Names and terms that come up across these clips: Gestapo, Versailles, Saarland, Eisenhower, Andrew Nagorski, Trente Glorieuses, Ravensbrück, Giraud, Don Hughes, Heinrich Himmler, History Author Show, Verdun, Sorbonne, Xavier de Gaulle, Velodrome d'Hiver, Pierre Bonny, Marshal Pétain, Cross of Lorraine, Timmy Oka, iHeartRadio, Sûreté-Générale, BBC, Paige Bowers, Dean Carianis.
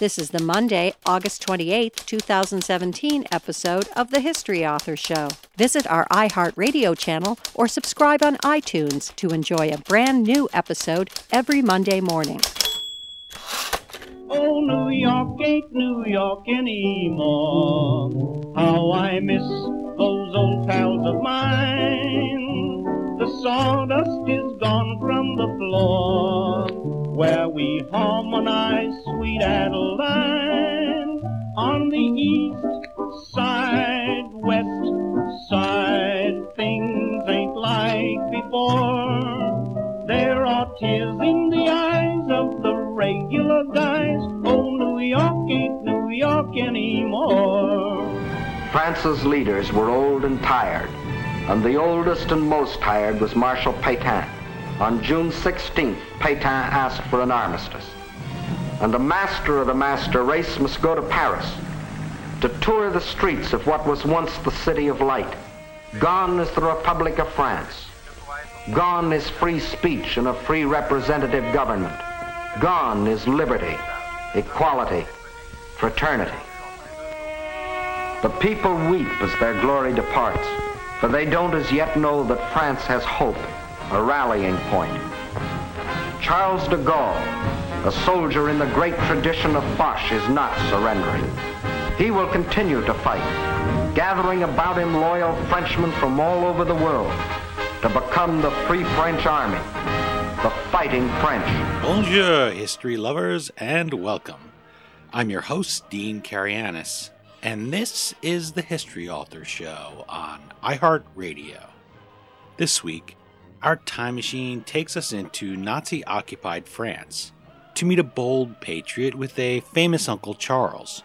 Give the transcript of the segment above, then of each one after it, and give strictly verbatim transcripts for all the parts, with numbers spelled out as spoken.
This is the Monday, August twenty-eighth, twenty seventeen episode of the History Author Show. Visit our iHeartRadio channel or subscribe on iTunes to enjoy a brand new episode every Monday morning. Oh, New York ain't New York anymore. How I miss those old pals of mine. The sawdust is gone from the floor, where we harmonize, sweet Adeline, on the east side, west side. Things ain't like before. There are tears in the eyes of the regular guys. Oh, New York ain't New York anymore. France's leaders were old and tired, and the oldest and most tired was Marshal Pétain. On June sixteenth, Pétain asked for an armistice, and the master of the master race must go to Paris to tour the streets of what was once the city of light. Gone is the Republic of France. Gone is free speech and a free representative government. Gone is liberty, equality, fraternity. The people weep as their glory departs, for they don't as yet know that France has hope, a rallying point. Charles de Gaulle, a soldier in the great tradition of Foch, is not surrendering. He will continue to fight, gathering about him loyal Frenchmen from all over the world to become the Free French Army, the Fighting French. Bonjour, history lovers, and welcome. I'm your host, Dean Carianis, and this is the History Author Show on iHeartRadio. This week, our time machine takes us into Nazi-occupied France to meet a bold patriot with a famous Uncle Charles.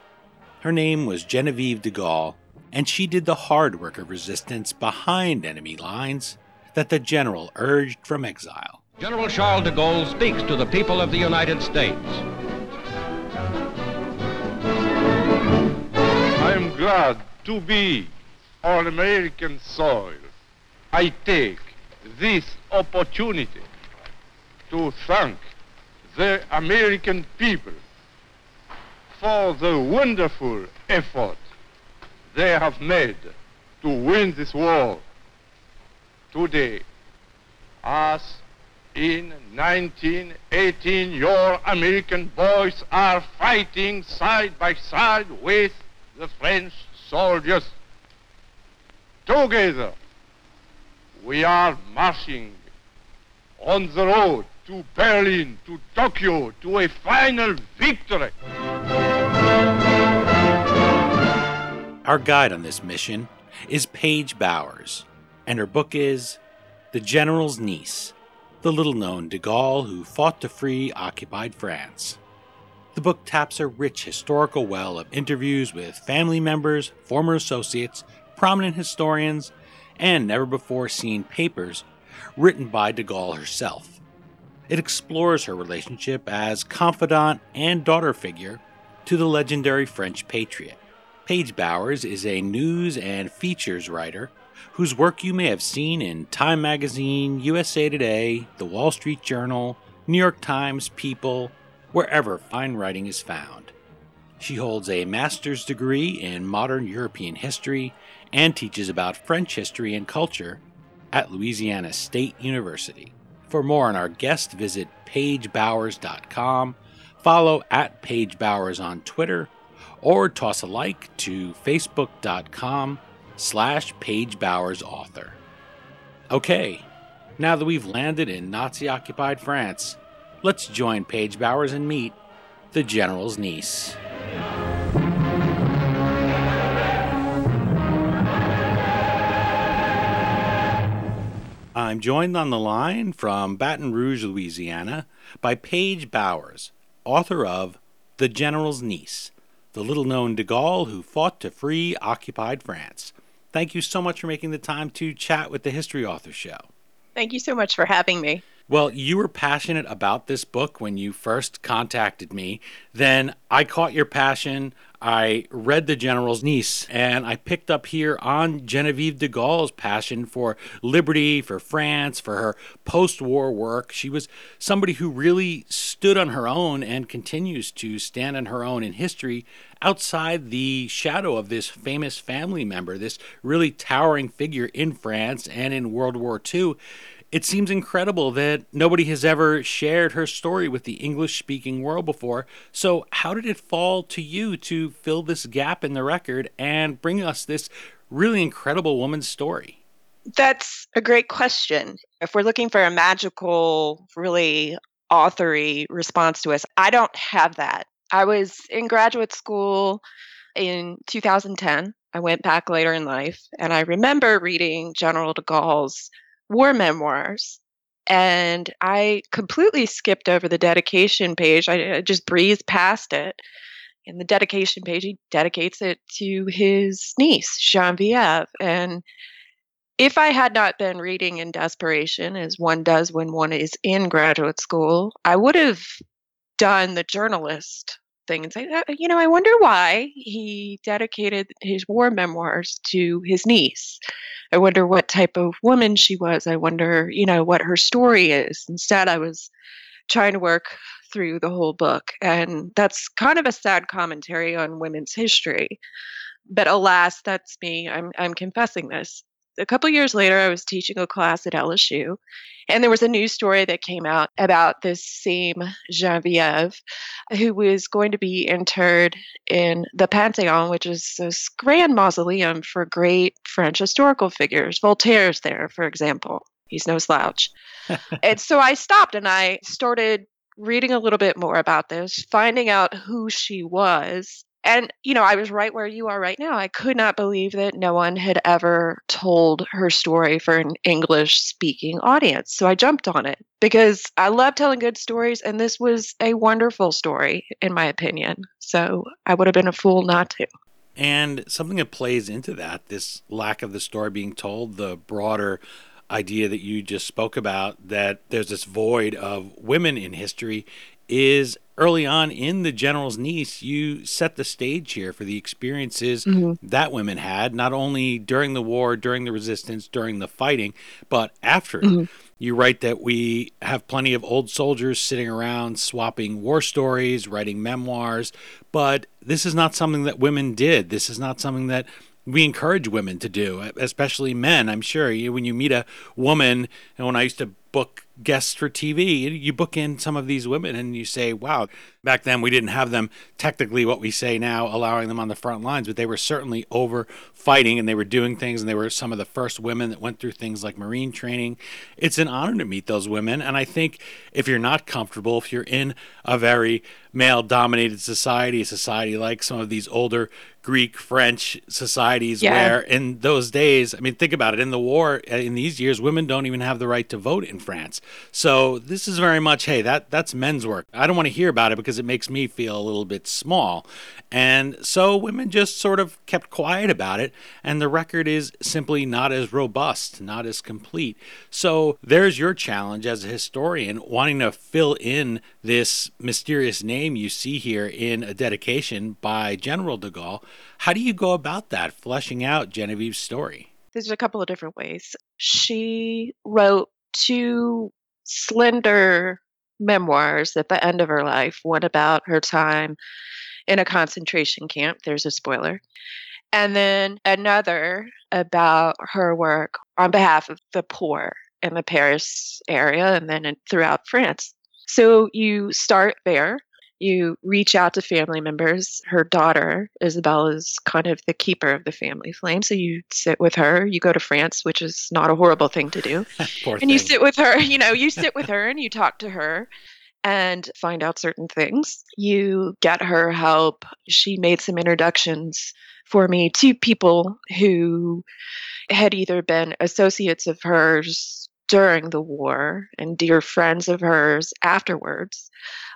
Her name was Genevieve de Gaulle, and she did the hard work of resistance behind enemy lines that the general urged from exile. General Charles de Gaulle speaks to the people of the United States. I am glad to be on American soil. I take this opportunity to thank the American people for the wonderful effort they have made to win this war. Today, as in nineteen eighteen, your American boys are fighting side by side with the French soldiers. Together, we are marching on the road to Berlin, to Tokyo, to a final victory. Our guide on this mission is Paige Bowers, and her book is The General's Niece, the little-known de Gaulle who fought to free occupied France. The book taps a rich historical well of interviews with family members, former associates, prominent historians, and never-before-seen papers written by de Gaulle herself. It explores her relationship as confidant and daughter figure to the legendary French patriot. Paige Bowers is a news and features writer whose work you may have seen in Time Magazine, U S A Today, The Wall Street Journal, New York Times, People, wherever fine writing is found. She holds a master's degree in modern European history and teaches about French history and culture at Louisiana State University. For more on our guest, visit paige bowers dot com, follow at Paige Bowers on Twitter, or toss a like to facebook.com slash paigebowers. Okay, now that we've landed in Nazi-occupied France, let's join Paige Bowers and meet the General's Niece. I'm joined on the line from Baton Rouge, Louisiana, by Paige Bowers, author of The General's Niece, the little-known de Gaulle who fought to free occupied France. Thank you so much for making the time to chat with the History Author Show. Thank you so much for having me. well, you were passionate about this book when you first contacted me. Then I caught your passion. I read The General's Niece, and I picked up here on Genevieve de Gaulle's passion for liberty, for France, for her post-war work. She was somebody who really stood on her own and continues to stand on her own in history outside the shadow of this famous family member, this really towering figure in France and in World War Two. It seems incredible that nobody has ever shared her story with the English-speaking world before. So how did it fall to you to fill this gap in the record and bring us this really incredible woman's story? That's a great question. If we're looking for a magical, really authory response to us, I don't have that. I was in graduate school in two thousand ten. I went back later in life, and I remember reading General de Gaulle's war memoirs. And I completely skipped over the dedication page. I, I just breezed past it. In the dedication page, he dedicates it to his niece, Genevieve. And if I had not been reading in desperation, as one does when one is in graduate school, I would have done the journalist thing and say, you know, I wonder why he dedicated his war memoirs to his niece. I wonder what type of woman she was. I wonder, you know, what her story is. Instead, I was trying to work through the whole book. And that's kind of a sad commentary on women's history. But alas, that's me. I'm I'm confessing this. A couple years later, I was teaching a class at L S U, and there was a news story that came out about this same Genevieve, who was going to be interred in the Pantheon, which is this grand mausoleum for great French historical figures. Voltaire's there, for example. He's no slouch. And so I stopped and I started reading a little bit more about this, finding out who she was. And, you know, I was right where you are right now. I could not believe that no one had ever told her story for an English-speaking audience. So I jumped on it because I love telling good stories, and this was a wonderful story, in my opinion. So I would have been a fool not to. And something that plays into that, this lack of the story being told, the broader idea that you just spoke about, that there's this void of women in history, is early on in The General's Niece, you set the stage here for the experiences mm-hmm. that women had, not only during the war, during the resistance, during the fighting, but after. Mm-hmm. You write that we have plenty of old soldiers sitting around swapping war stories, writing memoirs, but this is not something that women did. This is not something that we encourage women to do, especially men, I'm sure. You, when you meet a woman, and when I used to book guests for T V, you book in some of these women and you say, wow, back then we didn't have them technically what we say now, allowing them on the front lines, but they were certainly over fighting and they were doing things, and they were some of the first women that went through things like Marine training. It's an honor to meet those women. And I think if you're not comfortable, if you're in a very male-dominated society, a society like some of these older Greek, French societies yeah. where in those days, I mean, think about it, in the war, in these years, women don't even have the right to vote in France. So this is very much, hey, that that's men's work. I don't want to hear about it because it makes me feel a little bit small. And so women just sort of kept quiet about it. And the record is simply not as robust, not as complete. So there's your challenge as a historian, wanting to fill in this mysterious name you see here in a dedication by General de Gaulle. How do you go about that, fleshing out Genevieve's story? There's a couple of different ways. She wrote two slender memoirs at the end of her life, one about her time in a concentration camp, there's a spoiler, and then another about her work on behalf of the poor in the Paris area and then throughout France. So you start there. You reach out to family members. Her daughter, Isabel, is kind of the keeper of the family flame. So you sit with her. You go to France, which is not a horrible thing to do. Poor and thing. You sit with her, you know, you sit with her and you talk to her and find out certain things. You get her help. She made some introductions for me to people who had either been associates of hers during the war and dear friends of hers afterwards,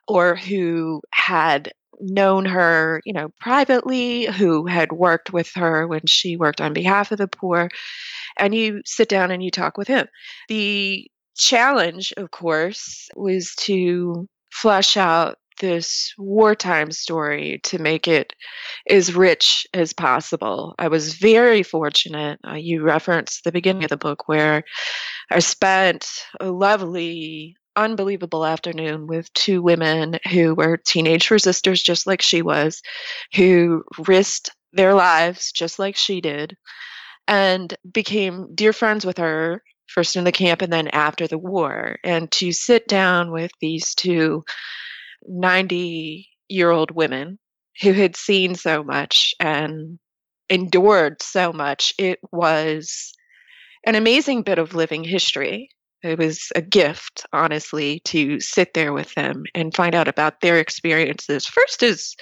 or who had known her, you know, privately, who had worked with her when she worked on behalf of the poor, and you sit down and you talk with him. The challenge, of course, was to flesh out this wartime story to make it as rich as possible. I was very fortunate. Uh, you referenced the beginning of the book where I spent a lovely, unbelievable afternoon with two women who were teenage resistors, just like she was, who risked their lives just like she did, and became dear friends with her, first in the camp and then after the war. And to sit down with these two ninety-year-old women who had seen so much and endured so much, it was an amazing bit of living history. It was a gift, honestly, to sit there with them and find out about their experiences, first as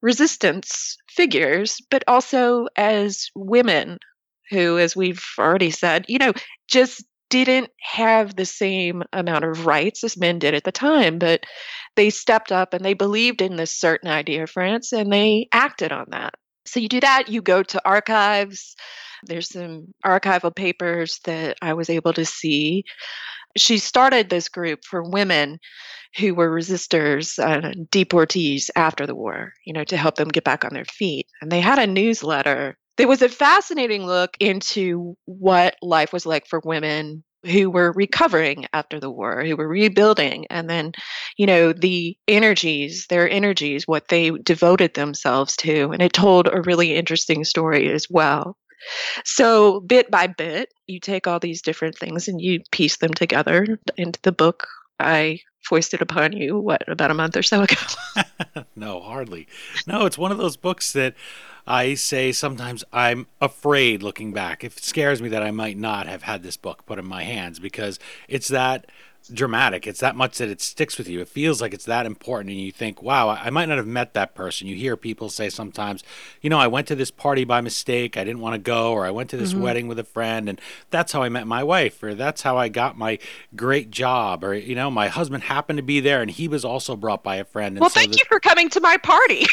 resistance figures, but also as women who, as we've already said, you know, just didn't have the same amount of rights as men did at the time, but they stepped up and they believed in this certain idea of France and they acted on that. So you do that, you go to archives. There's some archival papers that I was able to see. She started this group for women who were resistors and deportees after the war, you know, to help them get back on their feet. And they had a newsletter. There was a fascinating look into what life was like for women who were recovering after the war, who were rebuilding. And then, you know, the energies, their energies, what they devoted themselves to. And it told a really interesting story as well. So bit by bit, you take all these different things and you piece them together into the book I foisted upon you, what, about a month or so ago? No, hardly. No, it's one of those books that I say sometimes I'm afraid looking back. It scares me that I might not have had this book put in my hands because it's that dramatic. It's that much that it sticks with you. It feels like it's that important. And you think, wow, I might not have met that person. You hear people say sometimes, you know, I went to this party by mistake. I didn't want to go, or I went to this mm-hmm. wedding with a friend, and that's how I met my wife, or that's how I got my great job, or, you know, my husband happened to be there and he was also brought by a friend. And well, so thank this- you for coming to my party.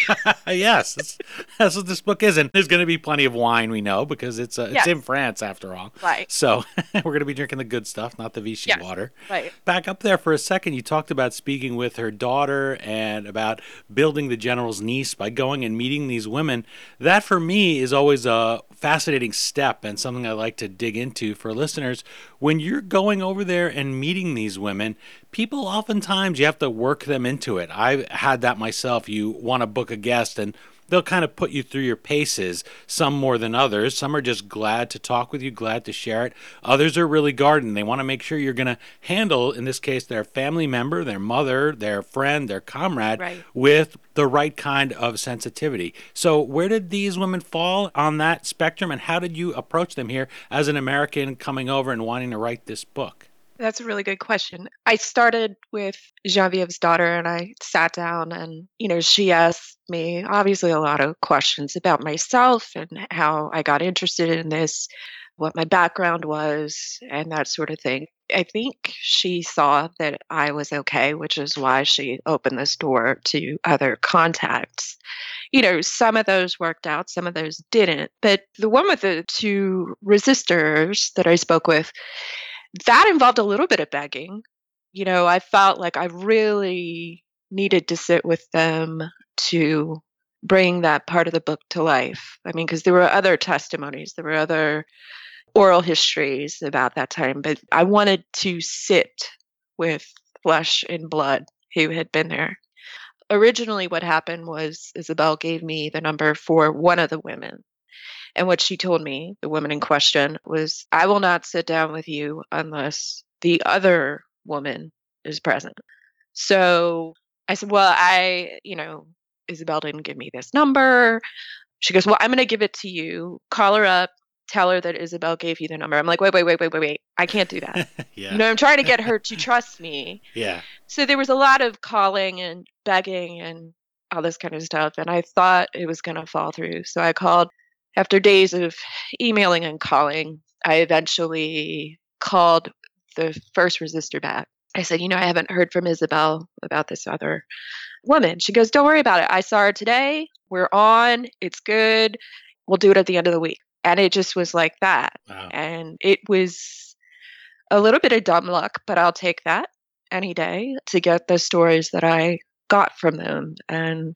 Yes, that's, that's what this book is. And there's going to be plenty of wine, we know, because it's uh, yes. it's in France after all. Right. So we're going to be drinking the good stuff, not the Vichy yes. water. Right. Back up there for a second, you talked about speaking with her daughter and about building the General's Niece by going and meeting these women. That, for me, is always a fascinating step and something I like to dig into for listeners. When you're going over there and meeting these women, people oftentimes, you have to work them into it. I've had that myself. You want to book a guest and they'll kind of put you through your paces, some more than others. Some are just glad to talk with you, glad to share it. Others are really guarding. They want to make sure you're going to handle, in this case, their family member, their mother, their friend, their comrade, right. with the right kind of sensitivity. So where did these women fall on that spectrum, and how did you approach them here as an American coming over and wanting to write this book? That's a really good question. I started with Genevieve's daughter and I sat down and, you know, she asked me obviously a lot of questions about myself and how I got interested in this, what my background was, and that sort of thing. I think she saw that I was okay, which is why she opened this door to other contacts. You know, some of those worked out, some of those didn't. But the one with the two resistors that I spoke with, that involved a little bit of begging. You know, I felt like I really needed to sit with them to bring that part of the book to life. I mean, because there were other testimonies, there were other oral histories about that time, but I wanted to sit with flesh and blood who had been there. Originally, what happened was Isabel gave me the number for one of the women. And what she told me, the woman in question, was, I will not sit down with you unless the other woman is present. So I said, well, I, you know, Isabel didn't give me this number. She goes, well, I'm going to give it to you. Call her up. Tell her that Isabel gave you the number. I'm like, wait, wait, wait, wait, wait, wait. I can't do that. Yeah. You know, I'm trying to get her to trust me. Yeah. So there was a lot of calling and begging and all this kind of stuff. And I thought it was going to fall through. So I called. After days of emailing and calling, I eventually called the first resistor back. I said, you know, I haven't heard from Isabel about this other woman. She goes, don't worry about it. I saw her today. We're on. It's good. We'll do it at the end of the week. And it just was like that. Wow. And it was a little bit of dumb luck, but I'll take that any day to get the stories that I got from them. And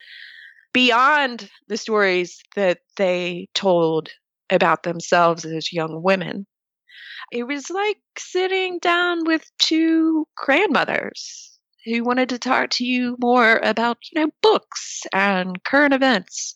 beyond the stories that they told about themselves as young women, it was like sitting down with two grandmothers who wanted to talk to you more about, you know, books and current events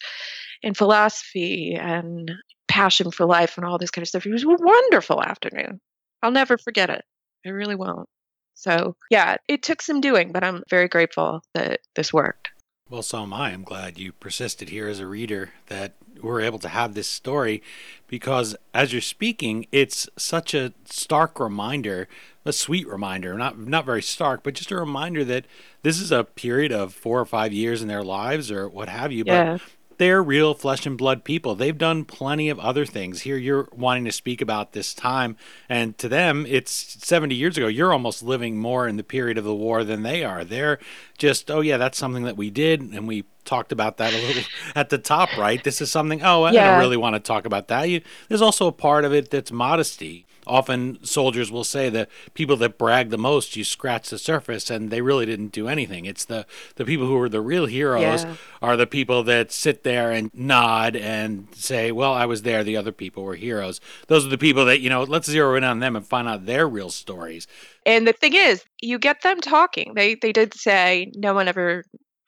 and philosophy and passion for life and all this kind of stuff. It was a wonderful afternoon. I'll never forget it. I really won't. So, yeah, it took some doing, but I'm very grateful that this worked. Well, so am I. I'm glad you persisted here as a reader, that we're able to have this story, because as you're speaking, it's such a stark reminder, a sweet reminder, not not very stark, but just a reminder that this is a period of four or five years in their lives or what have you, yeah. But they're real flesh and blood people. They've done plenty of other things. Here you're wanting to speak about this time, and to them, it's seventy years ago. You're almost living more in the period of the war than they are. They're just, oh, yeah, that's something that we did, and we talked about that a little at the top, right? This is something, oh, I yeah. don't really want to talk about that. You, there's also a part of it that's modesty. Often soldiers will say that people that brag the most, you scratch the surface, and they really didn't do anything. It's the, the people who are the real heroes yeah. are the people that sit there and nod and say, well, I was there. The other people were heroes. Those are the people that, you know, let's zero in on them and find out their real stories. And the thing is, you get them talking. They, they did say no one ever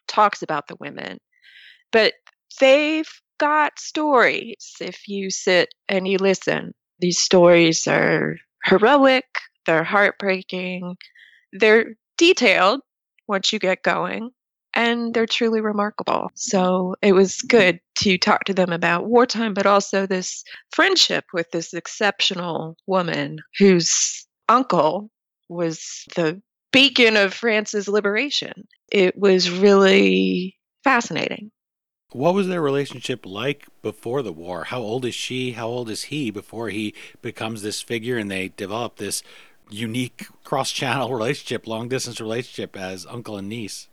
talks about the women, but they've got stories if you sit and you listen. These stories are heroic, they're heartbreaking, they're detailed once you get going, and they're truly remarkable. So it was good to talk to them about wartime, but also this friendship with this exceptional woman whose uncle was the beacon of France's liberation. It was really fascinating. What was their relationship like before the war? How old is she? How old is he before he becomes this figure and they develop this unique cross-channel relationship, long-distance relationship as uncle and niece?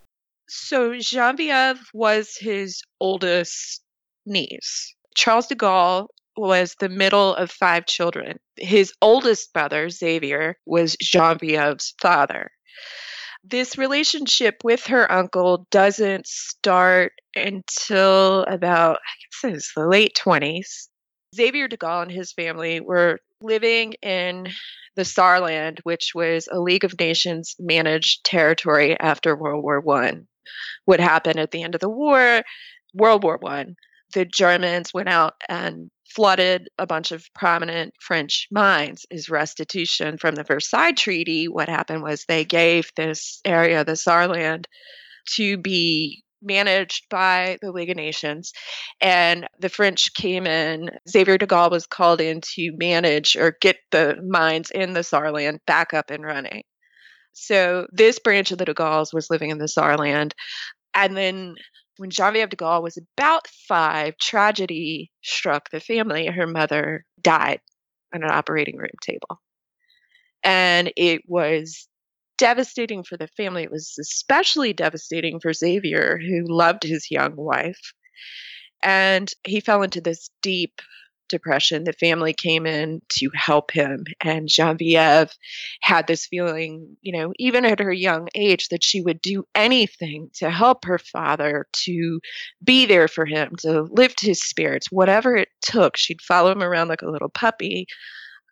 So Genevieve was his oldest niece. Charles de Gaulle was the middle of five children. His oldest brother, Xavier, was Genevieve's father. This relationship with her uncle doesn't start until about, I guess it was the late twenties. Xavier de Gaulle and his family were living in the Saarland, which was a League of Nations managed territory after World War One. What happened at the end of the war, World War One, the Germans went out and flooded a bunch of prominent French mines as restitution from the Versailles Treaty. What happened was they gave this area, the Saarland, to be managed by the League of Nations. And the French came in. Xavier de Gaulle was called in to manage or get the mines in the Saarland back up and running. So this branch of the de Gaulles was living in the Saarland. And then when Genevieve de Gaulle was about five, tragedy struck the family. Her mother died on an operating room table. And it was devastating for the family. It was especially devastating for Xavier, who loved his young wife. And he fell into this deep depression. The family came in to help him. And Genevieve had this feeling, you know, even at her young age, that she would do anything to help her father, to be there for him, to lift his spirits, whatever it took. She'd follow him around like a little puppy,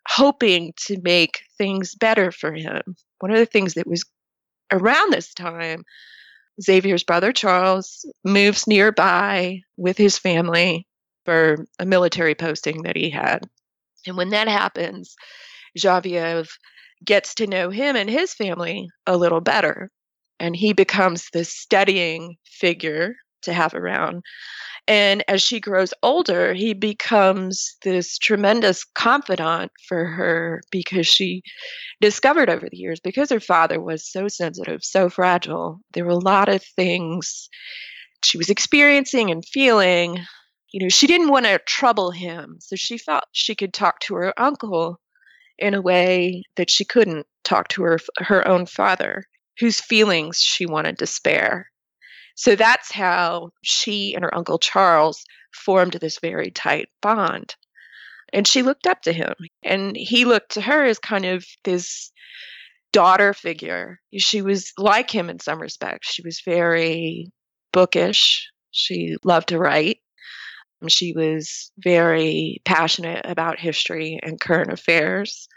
hoping to make things better for him. One of the things that was around this time, Xavier's brother Charles moves nearby with his family for a military posting that he had. And when that happens, Genevieve gets to know him and his family a little better. And he becomes this steadying figure to have around. And as she grows older, he becomes this tremendous confidant for her, because she discovered over the years, because her father was so sensitive, so fragile, there were a lot of things she was experiencing and feeling. You know, she didn't want to trouble him, so she felt she could talk to her uncle in a way that she couldn't talk to her her own father, whose feelings she wanted to spare. So that's how she and her uncle Charles formed this very tight bond. And she looked up to him, and he looked to her as kind of this daughter figure. She was like him in some respects. She was very bookish. She loved to write. She was very passionate about history and current affairs.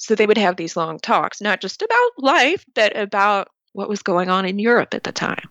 So they would have these long talks, not just about life, but about what was going on in Europe at the time.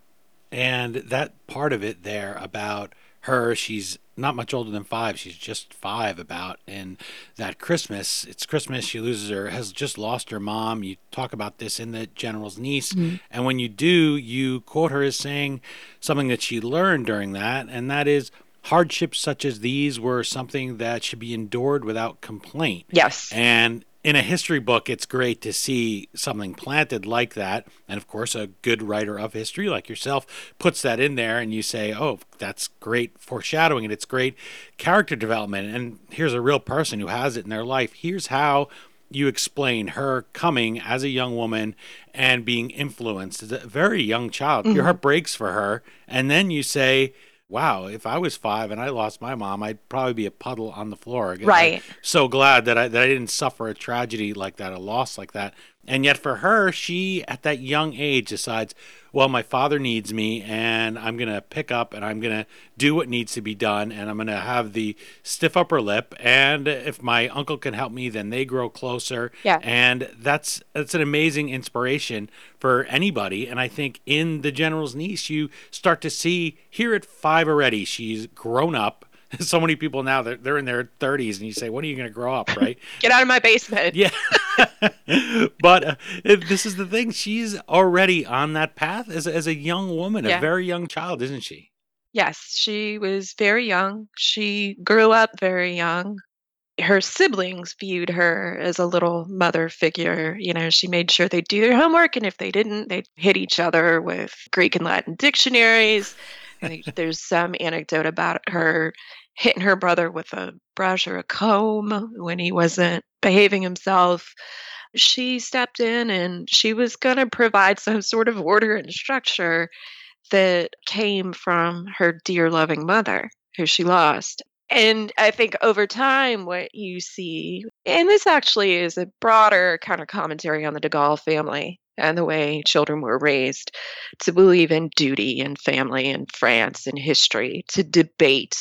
And that part of it there about her, she's not much older than five. She's just five about. And that Christmas, it's Christmas, she loses her, has just lost her mom. You talk about this in The General's Niece. Mm-hmm. And when you do, you quote her as saying something that she learned during that. And that is, hardships such as these were something that should be endured without complaint. Yes. And in a history book, it's great to see something planted like that. And of course, a good writer of history like yourself puts that in there and you say, oh, that's great foreshadowing and it's great character development. And here's a real person who has it in their life. Here's how you explain her coming as a young woman and being influenced as a very young child. Mm-hmm. Your heart breaks for her. And then you say, wow, if I was five and I lost my mom, I'd probably be a puddle on the floor. Again. Right. I'm so glad that I that I didn't suffer a tragedy like that, a loss like that. And yet for her, she at that young age decides, well, my father needs me and I'm going to pick up and I'm going to do what needs to be done. And I'm going to have the stiff upper lip. And if my uncle can help me, then they grow closer. Yeah. And that's, that's an amazing inspiration for anybody. And I think in The General's Niece, you start to see here at five already, she's grown up. So many people now, they're, they're in their thirties, and you say, when are you going to grow up, right? Get out of my basement. Yeah. But uh, this is the thing. She's already on that path as, as a young woman, yeah. A very young child, isn't she? Yes, she was very young. She grew up very young. Her siblings viewed her as a little mother figure. You know, she made sure they do their homework, and if they didn't, they'd hit each other with Greek and Latin dictionaries. And there's some anecdote about her hitting her brother with a brush or a comb when he wasn't behaving himself. She stepped in and she was going to provide some sort of order and structure that came from her dear loving mother, who she lost. And I think over time, what you see, and this actually is a broader kind of commentary on the de Gaulle family and the way children were raised to believe in duty and family and France and history, to debate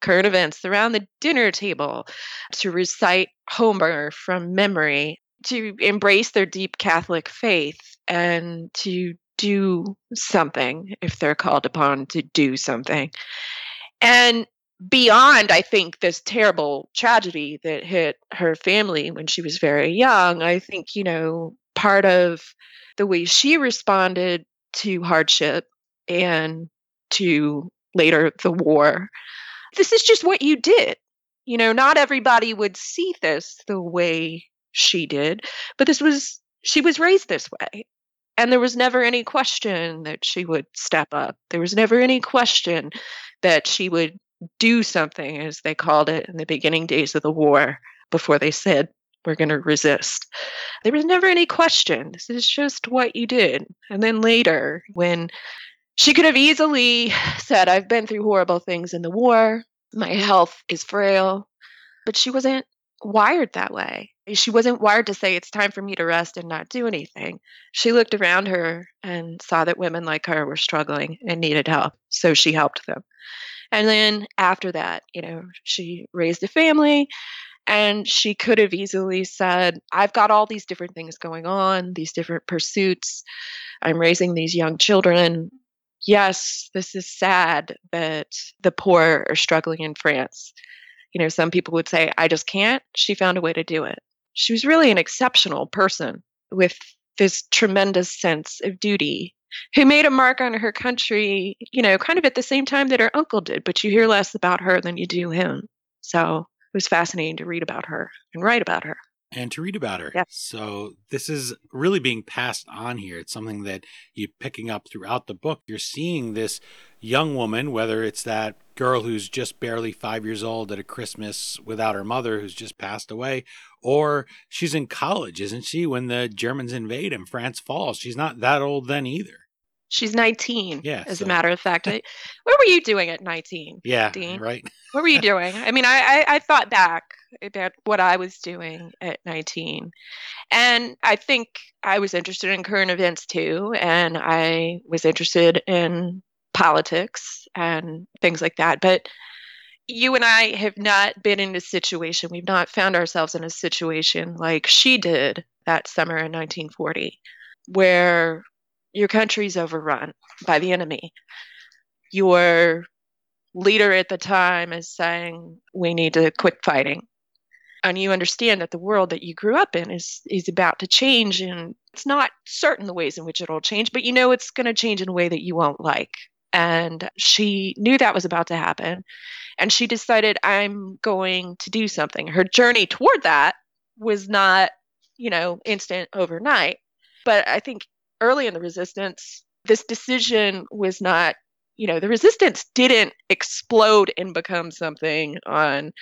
current events around the dinner table, to recite Homer from memory, to embrace their deep Catholic faith, and to do something if they're called upon to do something. And beyond, I think, this terrible tragedy that hit her family when she was very young, I think, you know, part of the way she responded to hardship and to later the war, this is just what you did. You know, not everybody would see this the way she did, but this was, she was raised this way. And there was never any question that she would step up. There was never any question that she would do something, as they called it in the beginning days of the war, before they said, we're going to resist. There was never any question. This is just what you did. And then later, when she could have easily said, I've been through horrible things in the war, my health is frail, but she wasn't wired that way. She wasn't wired to say, it's time for me to rest and not do anything. She looked around her and saw that women like her were struggling and needed help. So she helped them. And then after that, you know, she raised a family. And she could have easily said, I've got all these different things going on, these different pursuits. I'm raising these young children. Yes, this is sad that the poor are struggling in France. You know, some people would say, I just can't. She found a way to do it. She was really an exceptional person with this tremendous sense of duty, who made a mark on her country, you know, kind of at the same time that her uncle did. But you hear less about her than you do him. So it was fascinating to read about her and write about her. And to read about her. Yep. So this is really being passed on here. It's something that you're picking up throughout the book. You're seeing this young woman, whether it's that girl who's just barely five years old at a Christmas without her mother who's just passed away, or she's in college, isn't she, when the Germans invade and France falls. She's not that old then either. She's nineteen, yeah, as so. a matter of fact. What were you doing at nineteen, yeah, Dean? Right. What were you doing? I mean, I, I, I thought back about what I was doing at nineteen. And I think I was interested in current events, too. And I was interested in politics and things like that. But you and I have not been in a situation, we've not found ourselves in a situation like she did that summer in nineteen forty, where your country's overrun by the enemy. Your leader at the time is saying, we need to quit fighting. And you understand that the world that you grew up in is, is about to change, and it's not certain the ways in which it'll change, but you know it's going to change in a way that you won't like. And she knew that was about to happen. And she decided, I'm going to do something. Her journey toward that was not, you know, instant overnight. But I think early in the resistance, this decision was not, you know, the resistance didn't explode and become something on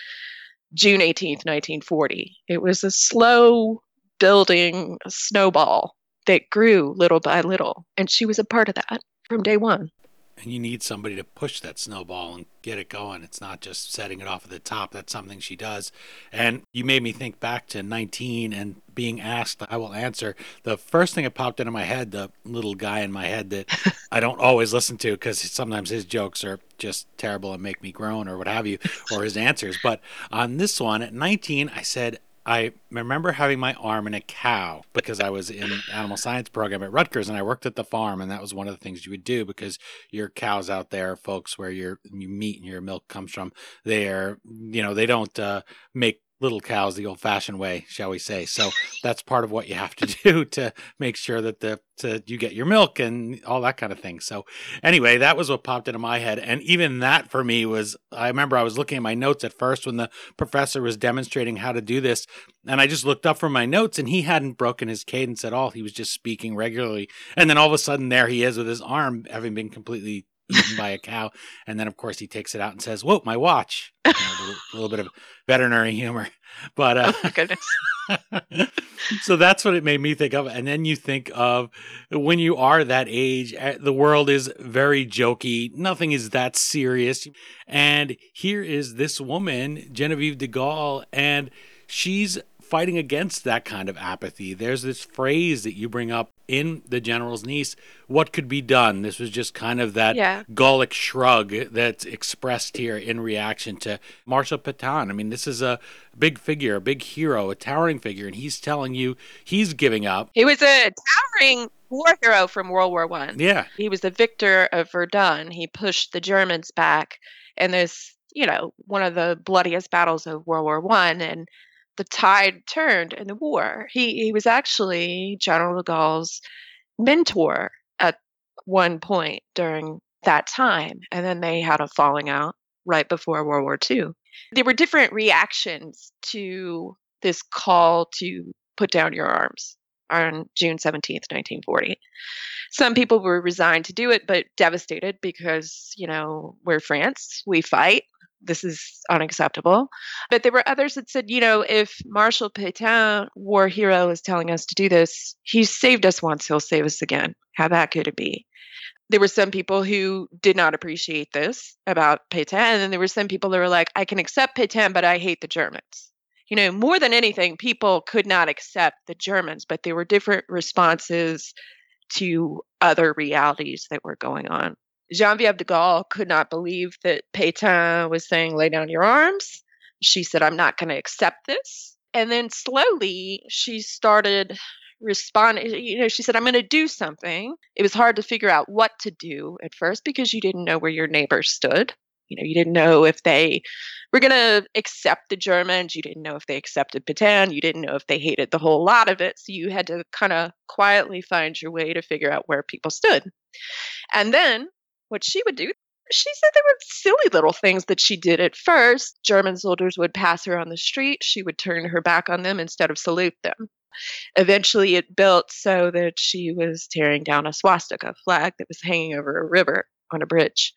June eighteenth, nineteen forty. It was a slow building snowball that grew little by little. And she was a part of that from day one. And you need somebody to push that snowball and get it going. It's not just setting it off at the top. That's something she does. And you made me think back to nineteen and being asked, I will answer. The first thing that popped into my head, the little guy in my head that I don't always listen to because sometimes his jokes are just terrible and make me groan or what have you, or his answers. But on this one, at nineteen, I said, I remember having my arm in a cow because I was in animal science program at Rutgers and I worked at the farm, and that was one of the things you would do because your cows out there, folks, where your meat and your milk comes from, they're, you know, they don't uh, make little cows the old-fashioned way, shall we say. So that's part of what you have to do to make sure that the to, you get your milk and all that kind of thing. So anyway, that was what popped into my head. And even that for me was, I remember I was looking at my notes at first when the professor was demonstrating how to do this. And I just looked up from my notes and he hadn't broken his cadence at all. He was just speaking regularly. And then all of a sudden there he is with his arm having been completely eaten by a cow. And then, of course, he takes it out and says, whoa, my watch. You know, a, little, a little bit of veterinary humor. But uh, oh my goodness. So that's what it made me think of. And then you think of when you are that age, the world is very jokey. Nothing is that serious. And here is this woman, Genevieve de Gaulle, and she's fighting against that kind of apathy. There's this phrase that you bring up in The General's Niece, what could be done? This was just kind of that yeah. Gallic shrug that's expressed here in reaction to Marshal Pétain. I mean, this is a big figure, a big hero, a towering figure, and he's telling you he's giving up. He was a towering war hero from World War One. Yeah. He was the victor of Verdun. He pushed the Germans back in this, you know, one of the bloodiest battles of World War One, and the tide turned in the war. He he was actually General de Gaulle's mentor at one point during that time. And then they had a falling out right before World War Two. There were different reactions to this call to put down your arms on June seventeenth, nineteen forty. Some people were resigned to do it, but devastated because, you know, we're France, we fight. This is unacceptable. But there were others that said, you know, if Marshal Pétain, war hero, is telling us to do this, he saved us once, he'll save us again. How bad could it be? There were some people who did not appreciate this about Pétain. And then there were some people that were like, I can accept Pétain, but I hate the Germans. You know, more than anything, people could not accept the Germans, but there were different responses to other realities that were going on. Genevieve de Gaulle could not believe that Pétain was saying, lay down your arms. She said, I'm not going to accept this. And then slowly she started responding. You know, she said, I'm going to do something. It was hard to figure out what to do at first because you didn't know where your neighbors stood. You know, you didn't know if they were going to accept the Germans. You didn't know if they accepted Pétain. You didn't know if they hated the whole lot of it. So you had to kind of quietly find your way to figure out where people stood. And then what she would do, she said there were silly little things that she did at first. German soldiers would pass her on the street. She would turn her back on them instead of salute them. Eventually, it built so that she was tearing down a swastika flag that was hanging over a river on a bridge.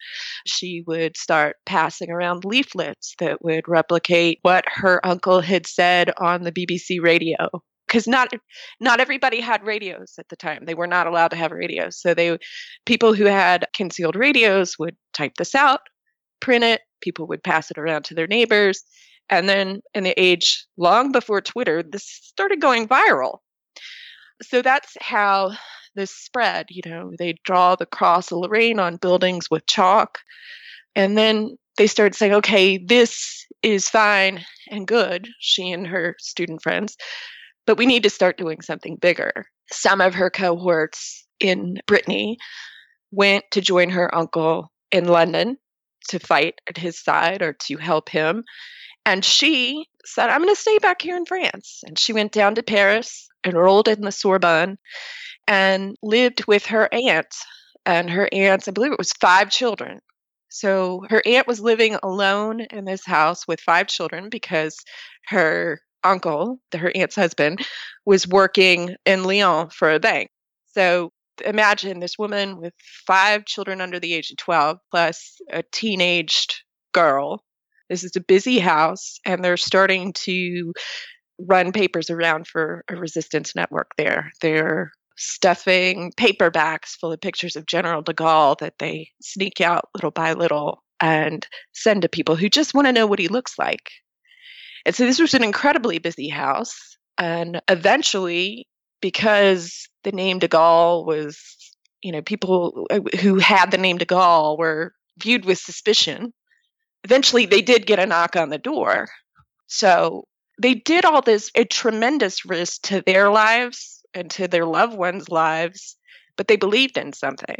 She would start passing around leaflets that would replicate what her uncle had said on the B B C radio because not not everybody had radios at the time. They were not allowed to have radios. So they, people who had concealed radios would type this out, print it. People would pass it around to their neighbors. And then in the age long before Twitter, this started going viral. So that's how this spread. You know, they draw the Cross of Lorraine on buildings with chalk. And then they started saying, okay, this is fine and good, she and her student friends, but we need to start doing something bigger. Some of her cohorts in Brittany went to join her uncle in London to fight at his side or to help him. And she said, I'm going to stay back here in France. And she went down to Paris, enrolled in the Sorbonne, and lived with her aunt. And her aunt, I believe it was five children. So her aunt was living alone in this house with five children because her uncle, her aunt's husband, was working in Lyon for a bank. So imagine this woman with five children under the age of twelve, plus a teenaged girl. This is a busy house, and they're starting to run papers around for a resistance network there. They're stuffing paperbacks full of pictures of General de Gaulle that they sneak out little by little and send to people who just want to know what he looks like. And so this was an incredibly busy house. And eventually, because the name de Gaulle was, you know, people who had the name de Gaulle were viewed with suspicion. Eventually, they did get a knock on the door. So they did all this, a tremendous risk to their lives and to their loved ones' lives, but they believed in something.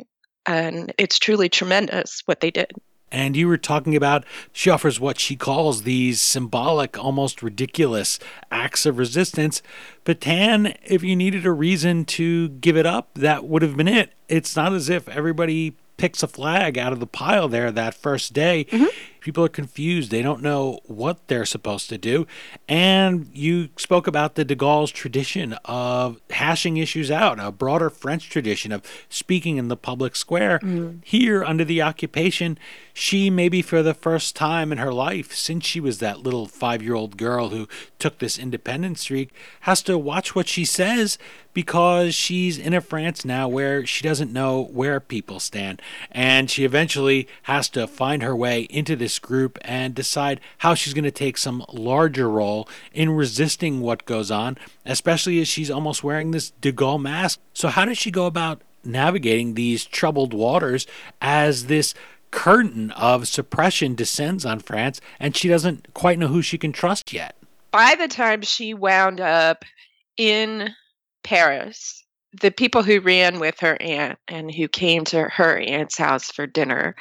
And it's truly tremendous what they did. And you were talking about she offers what she calls these symbolic, almost ridiculous acts of resistance. Pétain, if you needed a reason to give it up, that would have been it. It's not as if everybody picks a flag out of the pile there that first day. Mm-hmm. People are confused. They don't know what they're supposed to do. And you spoke about the de Gaulle's tradition of hashing issues out, a broader French tradition of speaking in the public square. Mm-hmm. Here, under the occupation, she maybe for the first time in her life, since she was that little five-year-old girl who took this independence streak, has to watch what she says because she's in a France now where she doesn't know where people stand. And she eventually has to find her way into this group and decide how she's going to take some larger role in resisting what goes on, especially as she's almost wearing this de Gaulle mask. So how does she go about navigating these troubled waters as this curtain of suppression descends on France and she doesn't quite know who she can trust yet? By the time she wound up in Paris, the people who ran with her aunt and who came to her aunt's house for dinner,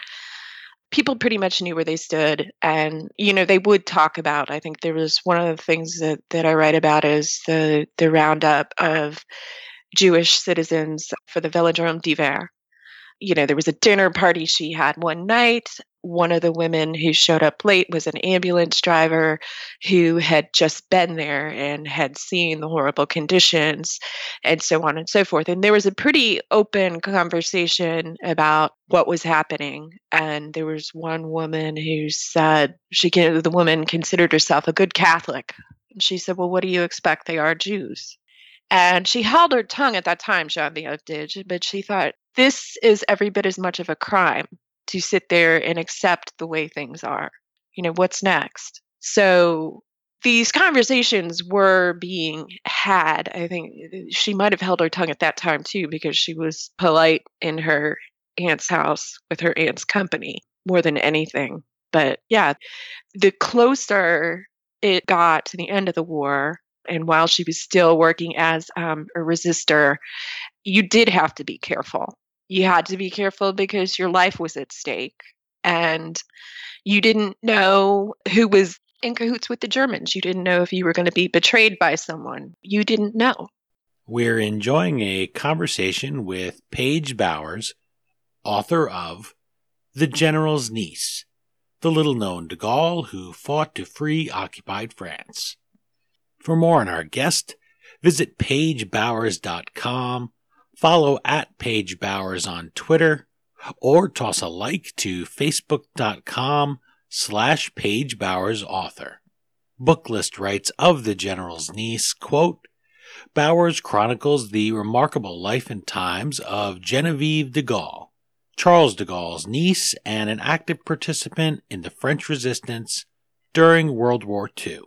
people pretty much knew where they stood. And, you know, they would talk about, I think there was one of the things that, that I write about is the, the roundup of Jewish citizens for the Velodrome d'Hiver. You know, there was a dinner party she had one night. One of the women who showed up late was an ambulance driver who had just been there and had seen the horrible conditions and so on and so forth. And there was a pretty open conversation about what was happening. And there was one woman who said, she, the woman considered herself a good Catholic. And she said, well, what do you expect? They are Jews. And she held her tongue at that time, Genevieve did, but she thought, this is every bit as much of a crime to sit there and accept the way things are. You know, what's next? So these conversations were being had. I think she might have held her tongue at that time too, because she was polite in her aunt's house with her aunt's company more than anything. But yeah, the closer it got to the end of the war, and while she was still working as um, a resistor, you did have to be careful. You had to be careful because your life was at stake and you didn't know who was in cahoots with the Germans. You didn't know if you were going to be betrayed by someone. You didn't know. We're enjoying a conversation with Paige Bowers, author of The General's Niece, the little-known de Gaulle who fought to free occupied France. For more on our guest, visit paige bowers dot com. Follow at Paige Bowers on Twitter, or toss a like to facebook.com slash Paige Bowers author. Booklist writes of The General's Niece, quote, Bowers chronicles the remarkable life and times of Genevieve de Gaulle, Charles de Gaulle's niece and an active participant in the French resistance during World War Two.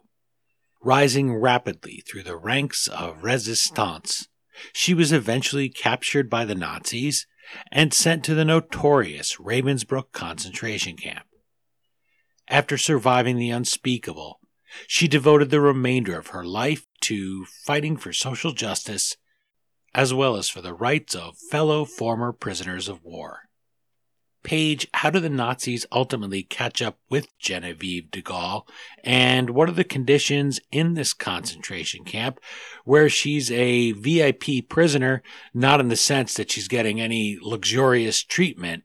Rising rapidly through the ranks of resistance, she was eventually captured by the Nazis and sent to the notorious Ravensbrück concentration camp. After surviving the unspeakable, she devoted the remainder of her life to fighting for social justice as well as for the rights of fellow former prisoners of war. Paige, how do the Nazis ultimately catch up with Genevieve de Gaulle, and what are the conditions in this concentration camp where she's a V I P prisoner, not in the sense that she's getting any luxurious treatment,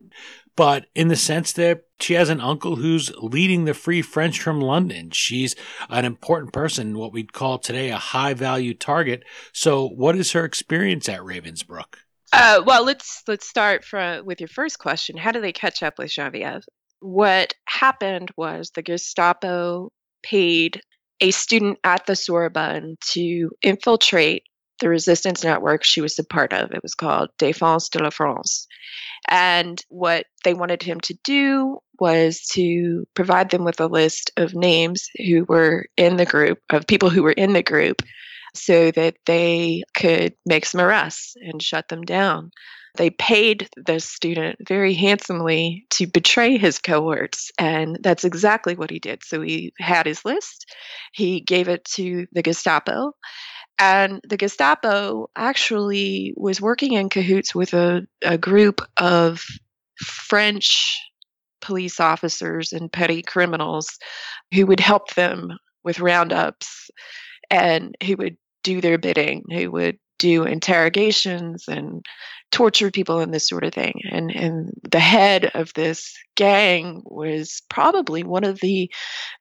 but in the sense that she has an uncle who's leading the Free French from London. She's an important person, what we'd call today a high-value target. So what is her experience at Ravensbrück? Uh, well, let's let's start from, with your first question. How do they catch up with Genevieve? What happened was the Gestapo paid a student at the Sorbonne to infiltrate the resistance network she was a part of. It was called Défense de la France. And what they wanted him to do was to provide them with a list of names who were in the group, of people who were in the group, so that they could make some arrests and shut them down. They paid the student very handsomely to betray his cohorts, and that's exactly what he did. So he had his list, he gave it to the Gestapo, and the Gestapo actually was working in cahoots with a, a group of French police officers and petty criminals who would help them with roundups and who would do their bidding, who would do interrogations and torture people and this sort of thing. And and the head of this gang was probably one of the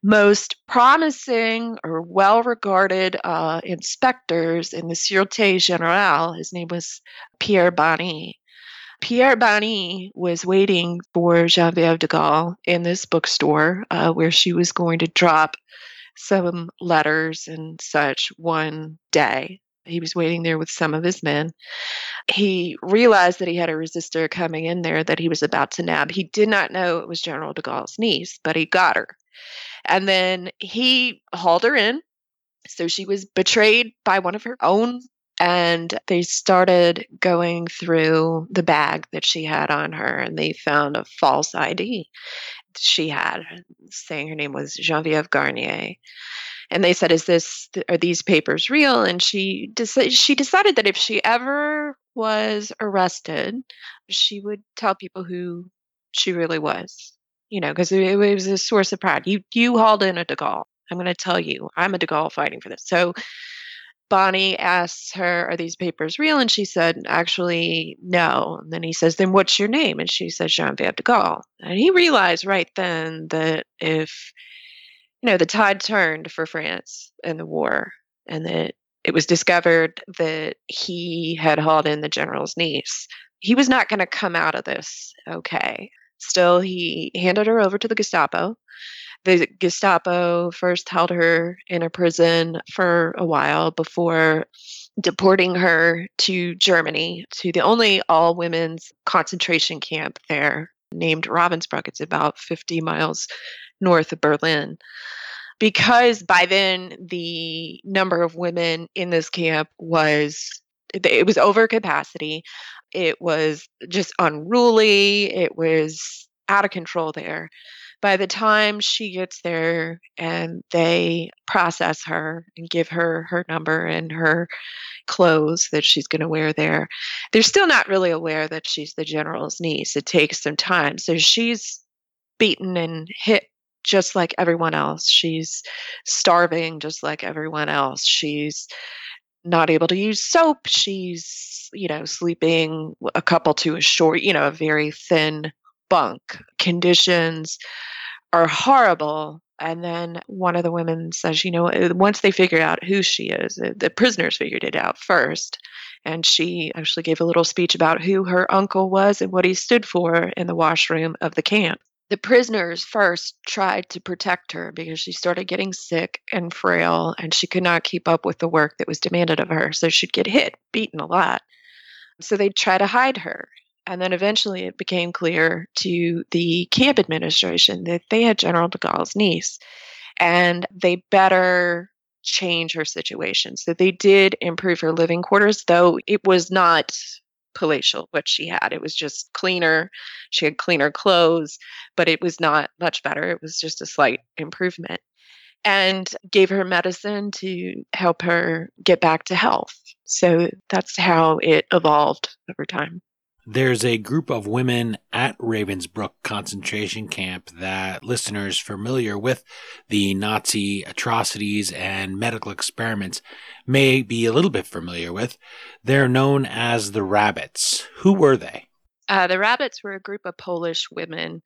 most promising or well-regarded uh, inspectors in the Sûreté-Générale. His name was Pierre Bonny. Pierre Bonny was waiting for Genevieve de Gaulle in this bookstore uh, where she was going to drop some letters and such one day. He was waiting there with some of his men. He realized that he had a resistor coming in there that he was about to nab. He did not know it was General de Gaulle's niece, but he got her. And then he hauled her in. So she was betrayed by one of her own. And they started going through the bag that she had on her, and they found a false I D she had, saying her name was Genevieve Garnier. And they said, "Is this are these papers real?" And she de- she decided that if she ever was arrested, she would tell people who she really was. You know, because it, it was a source of pride. You you hauled in a de Gaulle. I'm going to tell you, I'm a de Gaulle fighting for this. So Bonny asks her, "Are these papers real?" And she said, "Actually, no." And then he says, "Then what's your name?" And she says, "Genevieve de Gaulle." And he realized right then that if you know, the tide turned for France in the war, and that it was discovered that he had hauled in the general's niece, he was not going to come out of this okay. Still, he handed her over to the Gestapo. The Gestapo first held her in a prison for a while before deporting her to Germany, to the only all-women's concentration camp there, named Ravensbrück. It's about fifty miles north of Berlin, because by then the number of women in this camp was, it was over capacity. It was just unruly. It was out of control there. By the time she gets there and they process her and give her her number and her clothes that she's going to wear there, they're still not really aware that she's the general's niece. It takes some time. So she's beaten and hit just like everyone else. She's starving just like everyone else. She's not able to use soap. She's, you know, sleeping a couple to a short, you know, a very thin bunk. Conditions are horrible. And then one of the women says, you know, once they figure out who she is, the prisoners figured it out first. And she actually gave a little speech about who her uncle was and what he stood for in the washroom of the camp. the prisoners first tried to protect her because she started getting sick and frail, and she could not keep up with the work that was demanded of her. So she'd get hit, beaten a lot. So they'd try to hide her. And then eventually it became clear to the camp administration that they had General de Gaulle's niece, and they better change her situation. So they did improve her living quarters, though it was not palatial what she had. It was just cleaner. She had cleaner clothes, but it was not much better. It was just a slight improvement, and gave her medicine to help her get back to health. So that's how it evolved over time. There's a group of women at Ravensbrück concentration camp that listeners familiar with the Nazi atrocities and medical experiments may be a little bit familiar with. They're known as the Rabbits. Who were they? Uh, the Rabbits were a group of Polish women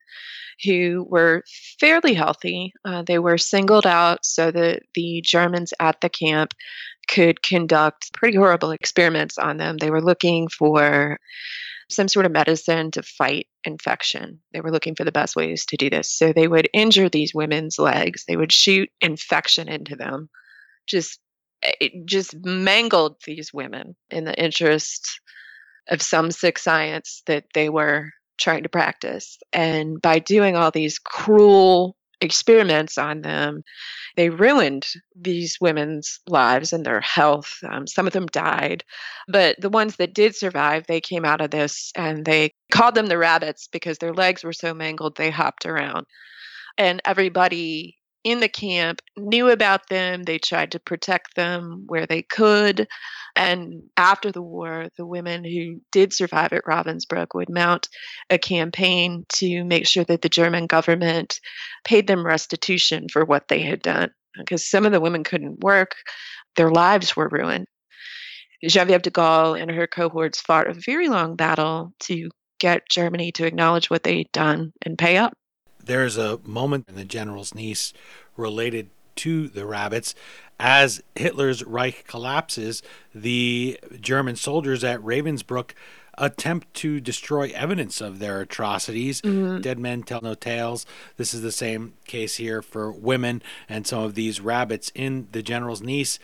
who were fairly healthy. Uh, they were singled out so that the Germans at the camp could conduct pretty horrible experiments on them. They were looking for some sort of medicine to fight infection. They were looking for the best ways to do this. So they would injure these women's legs. They would shoot infection into them. Just, it just mangled these women in the interest of some sick science that they were trying to practice. And by doing all these cruel experiments on them, they ruined these women's lives and their health. Um, some of them died, but the ones that did survive, they came out of this, and they called them the Rabbits because their legs were so mangled they hopped around. And everybody in the camp knew about them. They tried to protect them where they could. And after the war, the women who did survive at Ravensbrück would mount a campaign to make sure that the German government paid them restitution for what they had done, because some of the women couldn't work. Their lives were ruined. Genevieve de Gaulle and her cohorts fought a very long battle to get Germany to acknowledge what they'd done and pay up. There's a moment in The General's Niece related to the Rabbits. As Hitler's Reich collapses, the German soldiers at Ravensbrück attempt to destroy evidence of their atrocities. Mm-hmm. Dead men tell no tales. This is the same case here for women, and some of these Rabbits in The General's Niece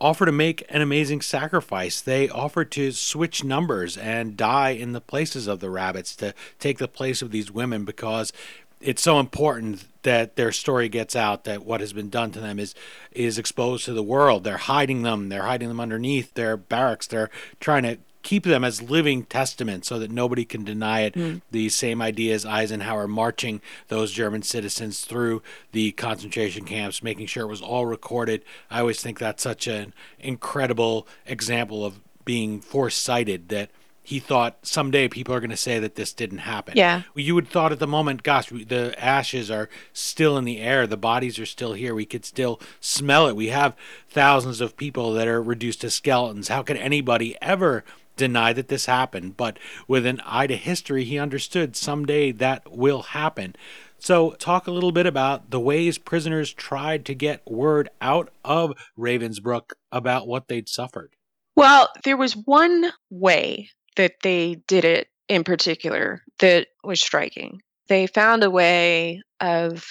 offer to make an amazing sacrifice. They offer to switch numbers and die in the places of the Rabbits to take the place of these women, because it's so important that their story gets out, that what has been done to them is is exposed to the world. They're hiding them. They're hiding them underneath their barracks. They're trying to keep them as living testament so that nobody can deny it. Mm. The same idea as Eisenhower marching those German citizens through the concentration camps, making sure it was all recorded. I always think that's such an incredible example of being foresighted, that he thought someday people are going to say that this didn't happen. Yeah. You would thought at the moment, gosh, the ashes are still in the air. The bodies are still here. We could still smell it. We have thousands of people that are reduced to skeletons. How could anybody ever deny that this happened? But with an eye to history, he understood someday that will happen. So talk a little bit about the ways prisoners tried to get word out of Ravensbrück about what they'd suffered. Well, there was one way that they did it in particular that was striking. They found a way of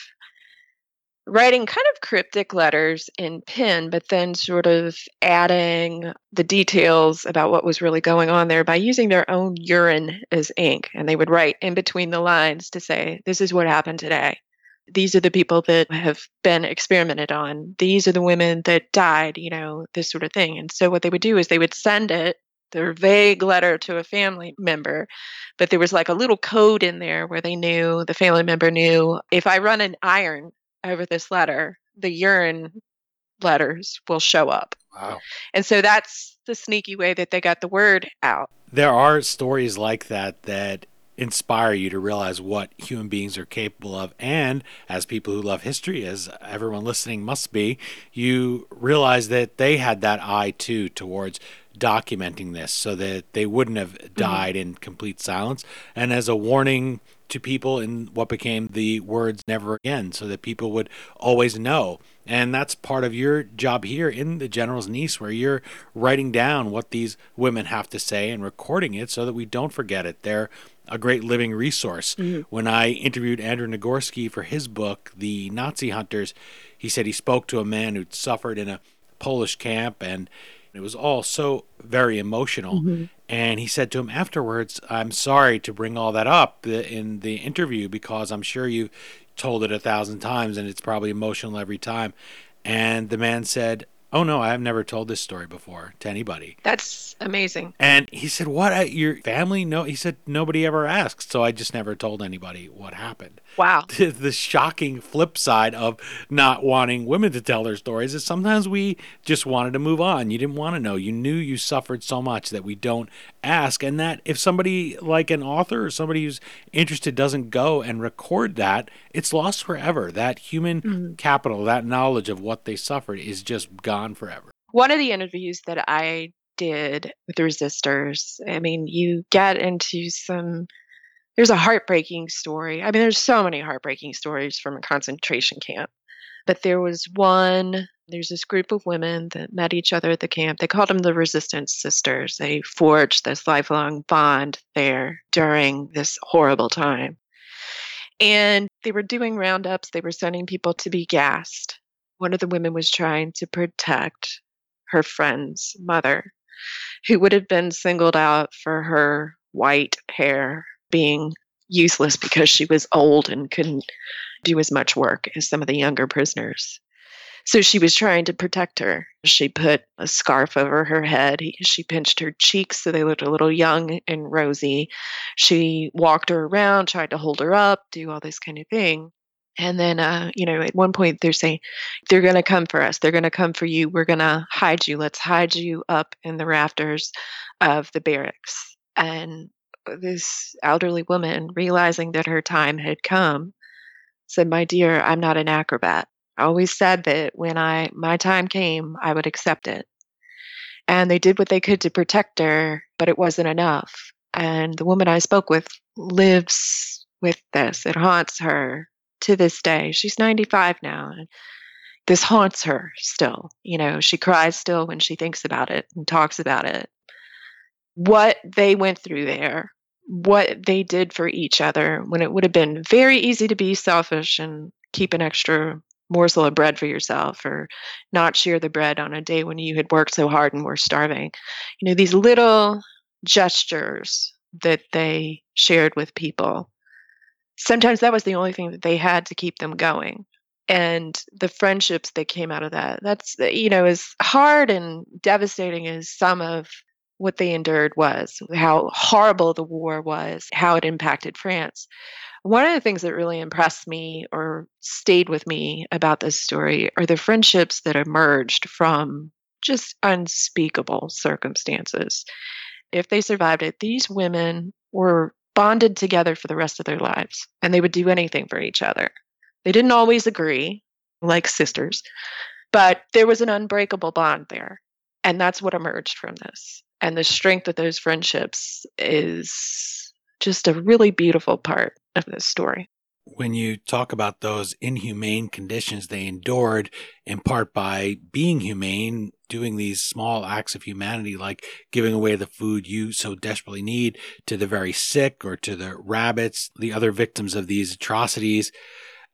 writing kind of cryptic letters in pen, but then sort of adding the details about what was really going on there by using their own urine as ink. And they would write in between the lines to say, this is what happened today. These are the people that have been experimented on. These are the women that died, you know, this sort of thing. And so what they would do is they would send it, their vague letter, to a family member, but there was like a little code in there where they knew, the family member knew, if I run an iron over this letter, the urine letters will show up. Wow. And so that's the sneaky way that they got the word out. There are stories like that that inspire you to realize what human beings are capable of. And as people who love history, as everyone listening must be, you realize that they had that eye too towards documenting this so that they wouldn't have died mm-hmm. in complete silence, and as a warning to people in what became the words never again, so that people would always know. And that's part of your job here in The General's Niece, where you're writing down what these women have to say and recording it so that we don't forget it. They're a great living resource. Mm-hmm. When I interviewed Andrew Nagorski for his book, The Nazi Hunters, he said he spoke to a man who'd suffered in a Polish camp, and it was all so very emotional. Mm-hmm. And he said to him afterwards, I'm sorry to bring all that up in the interview because I'm sure you've told it a thousand times and it's probably emotional every time. And the man said, oh, no, I've never told this story before to anybody. That's amazing. And he said, what, your family? No, he said, nobody ever asked. So I just never told anybody what happened. Wow. The shocking flip side of not wanting women to tell their stories is sometimes we just wanted to move on. You didn't want to know. You knew you suffered so much that we don't ask. And that if somebody like an author or somebody who's interested doesn't go and record that, it's lost forever. That human mm-hmm. capital, that knowledge of what they suffered is just gone. On forever. One of the interviews that I did with the Resistors, I mean, you get into some, there's a heartbreaking story. I mean, there's so many heartbreaking stories from a concentration camp, but there was one, there's this group of women that met each other at the camp. They called them the Resistance Sisters. They forged this lifelong bond there during this horrible time. And they were doing roundups. They were sending people to be gassed. One of the women was trying to protect her friend's mother, who would have been singled out for her white hair being useless because she was old and couldn't do as much work as some of the younger prisoners. So she was trying to protect her. She put a scarf over her head. She pinched her cheeks so they looked a little young and rosy. She walked her around, tried to hold her up, do all this kind of thing. And then, uh, you know, at one point they're saying, they're going to come for us. They're going to come for you. We're going to hide you. Let's hide you up in the rafters of the barracks. And this elderly woman, realizing that her time had come, said, my dear, I'm not an acrobat. I always said that when I my time came, I would accept it. And they did what they could to protect her, but it wasn't enough. And the woman I spoke with lives with this. It haunts her. To this day, she's ninety-five now. And this haunts her still. You know, she cries still when she thinks about it and talks about it. What they went through there, what they did for each other, when it would have been very easy to be selfish and keep an extra morsel of bread for yourself or not share the bread on a day when you had worked so hard and were starving. You know, these little gestures that they shared with people. Sometimes that was the only thing that they had to keep them going. And the friendships that came out of that, that's, you know, as hard and devastating as some of what they endured was, how horrible the war was, how it impacted France. One of the things that really impressed me or stayed with me about this story are the friendships that emerged from just unspeakable circumstances. If they survived it, these women were bonded together for the rest of their lives, and they would do anything for each other. They didn't always agree, like sisters, but there was an unbreakable bond there, and that's what emerged from this. And the strength of those friendships is just a really beautiful part of this story. When you talk about those inhumane conditions they endured, in part by being humane, doing these small acts of humanity, like giving away the food you so desperately need to the very sick or to the rabbits, the other victims of these atrocities.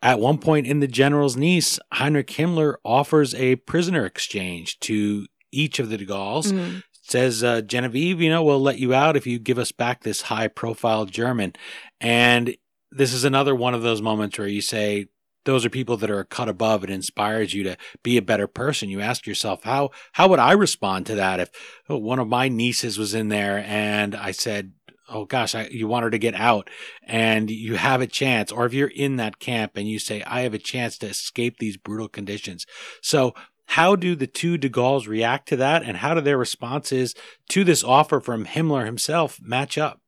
At one point in The General's Niece, Heinrich Himmler offers a prisoner exchange to each of the de Gaulles. Mm-hmm. Says, uh, Genevieve, you know, we'll let you out if you give us back this high-profile German. And this is another one of those moments where you say, those are people that are cut above. It inspires you to be a better person. You ask yourself, how how would I respond to that if oh, one of my nieces was in there and I said, oh gosh, I, you want her to get out and you have a chance. Or if you're in that camp and you say, I have a chance to escape these brutal conditions. So how do the two de Gaulles react to that? And how do their responses to this offer from Himmler himself match up?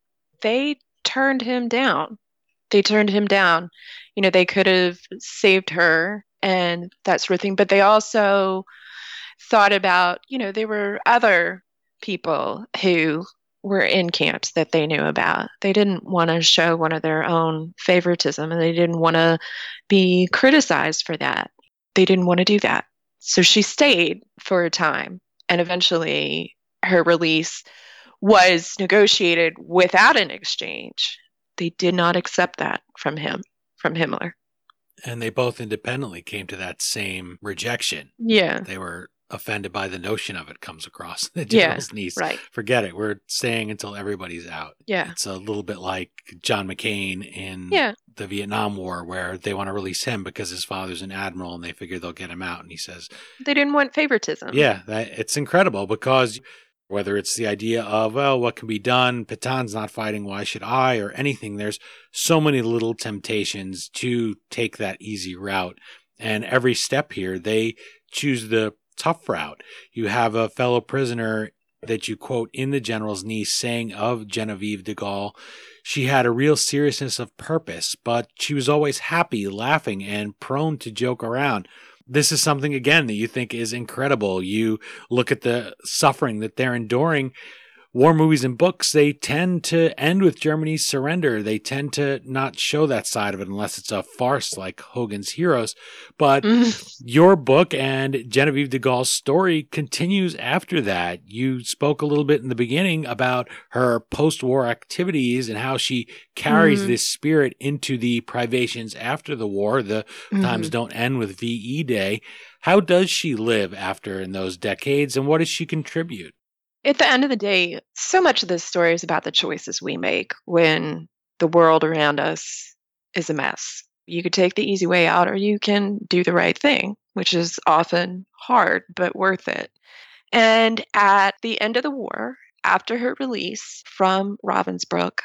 They turned him down. They turned him down. You know, they could have saved her and that sort of thing. But they also thought about, you know, there were other people who were in camps that they knew about. They didn't want to show one of their own favoritism, and they didn't want to be criticized for that. They didn't want to do that. So she stayed for a time, and eventually her release was negotiated without an exchange. They did not accept that from him, from Himmler. And they both independently came to that same rejection. Yeah. They were offended by the notion of it, comes across. The General's yeah, Niece. Right. Forget it. We're staying until everybody's out. Yeah. It's a little bit like John McCain in yeah. the Vietnam War, where they want to release him because his father's an admiral and they figure they'll get him out. And he says, they didn't want favoritism. Yeah. That, it's incredible because whether it's the idea of, well, what can be done? Pétain's not fighting. Why should I? Or anything. There's so many little temptations to take that easy route. And every step here, they choose the tough route. You have a fellow prisoner that you quote in The General's Niece saying of Genevieve de Gaulle, she had a real seriousness of purpose, but she was always happy, laughing, and prone to joke around. This is something, again, that you think is incredible. You look at the suffering that they're enduring. War movies and books, they tend to end with Germany's surrender. They tend to not show that side of it unless it's a farce like Hogan's Heroes. But mm. your book and Genevieve de Gaulle's story continues after that. You spoke a little bit in the beginning about her post-war activities and how she carries mm. this spirit into the privations after the war. The mm. times don't end with V E Day. How does she live after in those decades, and what does she contribute? At the end of the day, so much of this story is about the choices we make when the world around us is a mess. You could take the easy way out, or you can do the right thing, which is often hard, but worth it. And at the end of the war, after her release from Ravensbrück,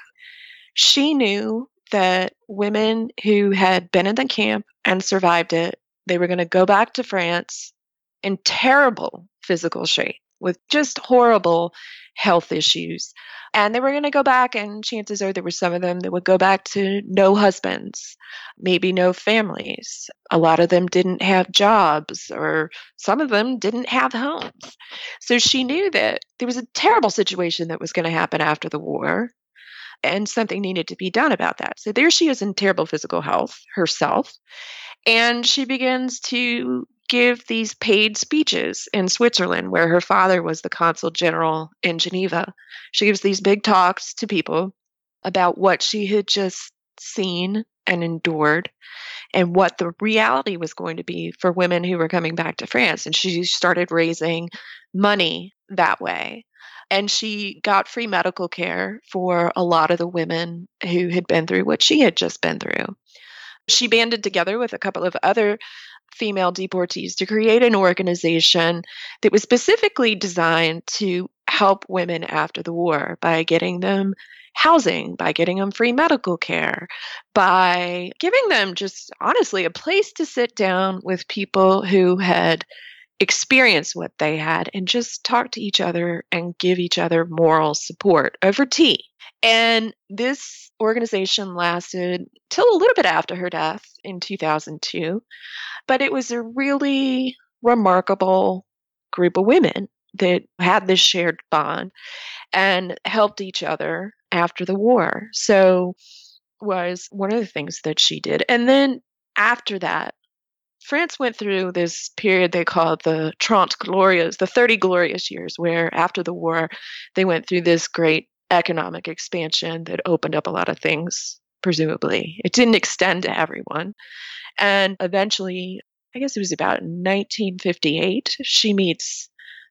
she knew that women who had been in the camp and survived it, they were going to go back to France in terrible physical shape, with just horrible health issues. And they were going to go back, and chances are there were some of them that would go back to no husbands, maybe no families. A lot of them didn't have jobs, or some of them didn't have homes. So she knew that there was a terrible situation that was going to happen after the war, and something needed to be done about that. So there she is in terrible physical health herself, and she begins to give these paid speeches in Switzerland, where her father was the consul general in Geneva. She gives these big talks to people about what she had just seen and endured and what the reality was going to be for women who were coming back to France. And she started raising money that way. And she got free medical care for a lot of the women who had been through what she had just been through. She banded together with a couple of other female deportees to create an organization that was specifically designed to help women after the war by getting them housing, by getting them free medical care, by giving them just honestly a place to sit down with people who had experienced what they had and just talk to each other and give each other moral support over tea. And this organization lasted till a little bit after her death in two thousand two. But it was a really remarkable group of women that had this shared bond and helped each other after the war. So was one of the things that she did. And then after that, France went through this period they called the Trente Glorieuses, the thirty glorious years, where after the war, they went through this great economic expansion that opened up a lot of things, presumably. It didn't extend to everyone. And eventually, I guess it was about nineteen fifty-eight, she meets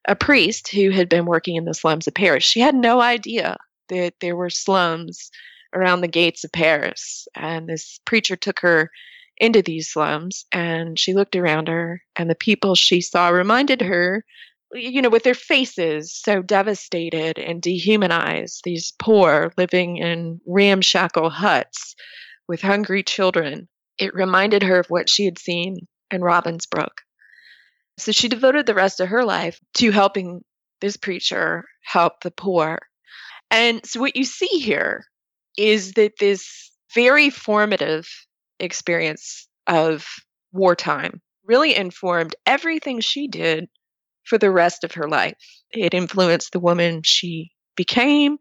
a priest who had been working in the slums of Paris. She had no idea that there were slums around the gates of Paris. And this preacher took her into these slums, and she looked around her, and the people she saw reminded her, you know, with their faces so devastated and dehumanized, these poor living in ramshackle huts with hungry children. It reminded her of what she had seen in Ravensbrück. So she devoted the rest of her life to helping this preacher help the poor. And so what you see here is that this very formative experience of wartime really informed everything she did for the rest of her life. It influenced the woman she became.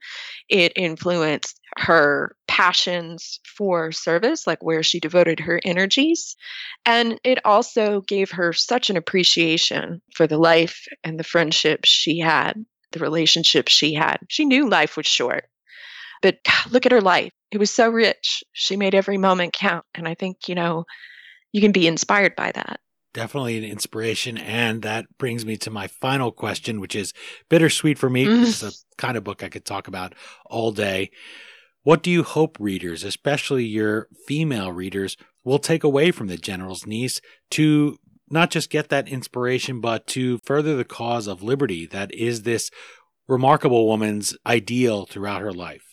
It influenced her passions for service, like where she devoted her energies. And it also gave her such an appreciation for the life and the friendships she had, the relationships she had. She knew life was short. But God, look at her life. It was so rich. She made every moment count. And I think, you know, you can be inspired by that. Definitely an inspiration. And that brings me to my final question, which is bittersweet for me. Mm. This is a kind of book I could talk about all day. What do you hope readers, especially your female readers, will take away from The General's Niece to not just get that inspiration, but to further the cause of liberty that is this remarkable woman's ideal throughout her life?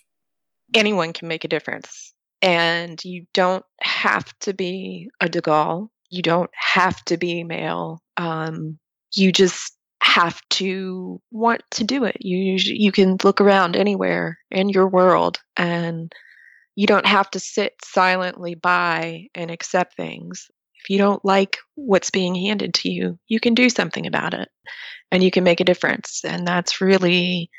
Anyone can make a difference. And you don't have to be a de Gaulle. You don't have to be male. Um, you just have to want to do it. You you can look around anywhere in your world, and you don't have to sit silently by and accept things. If you don't like what's being handed to you, you can do something about it, and you can make a difference. And that's really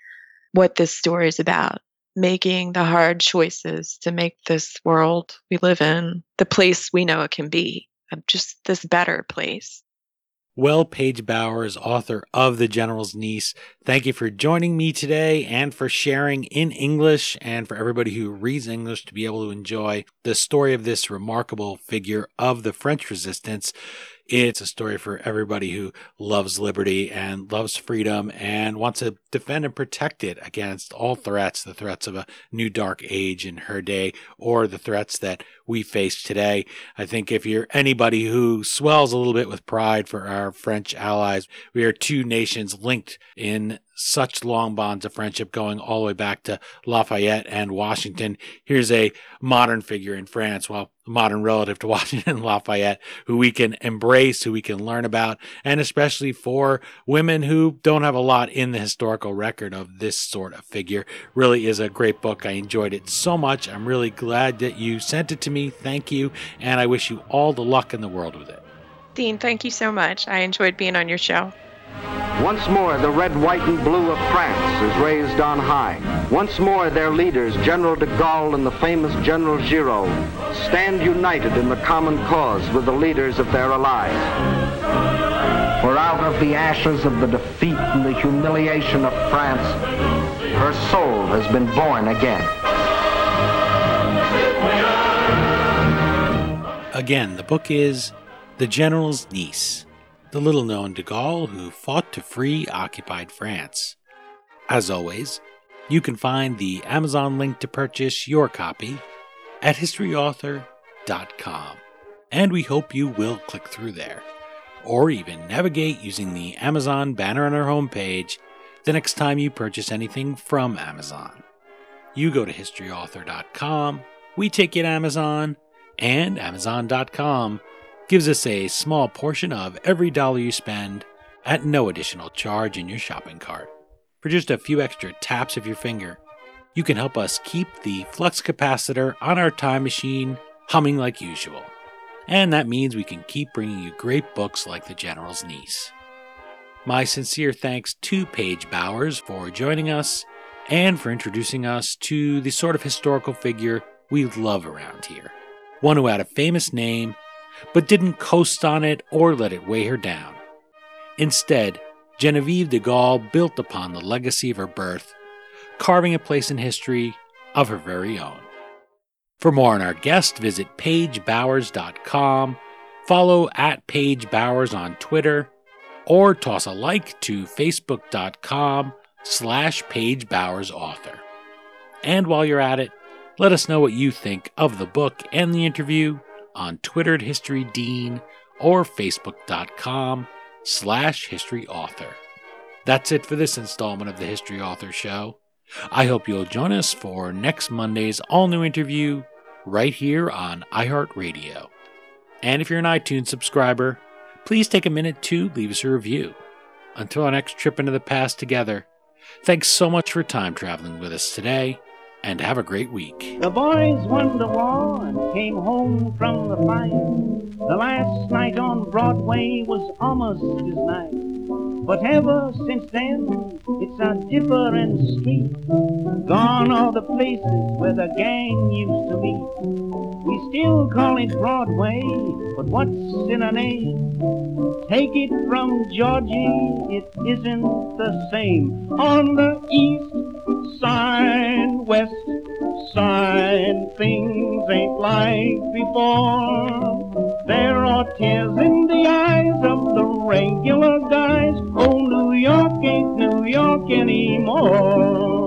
what this story is about. Making the hard choices to make this world we live in the place we know it can be, just this better place. Well, Paige Bowers, author of The General's Niece, thank you for joining me today and for sharing in English, and for everybody who reads English to be able to enjoy the story of this remarkable figure of the French Resistance. It's a story for everybody who loves liberty and loves freedom and wants to defend and protect it against all threats, the threats of a new dark age in her day or the threats that we face today. I think if you're anybody who swells a little bit with pride for our French allies, we are two nations linked in such long bonds of friendship going all the way back to Lafayette and Washington. Here's a modern figure in France, well, modern relative to Washington and Lafayette, who we can embrace, who we can learn about, and especially for women who don't have a lot in the historical record of this sort of figure. Really is a great book. I enjoyed it so much. I'm really glad that you sent it to me. Thank you. And I wish you all the luck in the world with it. Dean, thank you so much. I enjoyed being on your show. Once more, the red, white, and blue of France is raised on high. Once more, their leaders, General de Gaulle and the famous General Giraud, stand united in the common cause with the leaders of their allies. For out of the ashes of the defeat and the humiliation of France, her soul has been born again. Again, the book is The General's Niece. The little-known de Gaulle who fought to free occupied France. As always, you can find the Amazon link to purchase your copy at history author dot com, and we hope you will click through there, or even navigate using the Amazon banner on our homepage the next time you purchase anything from Amazon. You go to history author dot com, we take you to Amazon, and amazon dot com gives us a small portion of every dollar you spend at no additional charge in your shopping cart. For just a few extra taps of your finger, you can help us keep the flux capacitor on our time machine humming like usual. And that means we can keep bringing you great books like The General's Niece. My sincere thanks to Paige Bowers for joining us and for introducing us to the sort of historical figure we love around here. One who had a famous name but didn't coast on it or let it weigh her down. Instead, Genevieve de Gaulle built upon the legacy of her birth, carving a place in history of her very own. For more on our guest, visit paige bowers dot com, follow at Paige Bowers on Twitter, or toss a like to facebook.com slash Paige Bowers author. And while you're at it, let us know what you think of the book and the interview on Twitter at History Dean or Facebook.com slash History Author. That's it for this installment of the History Author Show. I hope you'll join us for next Monday's all-new interview right here on iHeartRadio. And if you're an iTunes subscriber, please take a minute to leave us a review. Until our next trip into the past together, thanks so much for time traveling with us today. And have a great week. The boys won the war and came home from the fight. The last night on Broadway was almost as night. But ever since then, it's a different street. Gone all the places where the gang used to meet. We still call it Broadway, but what's in a name? Take it from Georgie, it isn't the same. On the east side, west and things ain't like before. There are tears in the eyes of the regular guys. Oh, New York ain't New York anymore.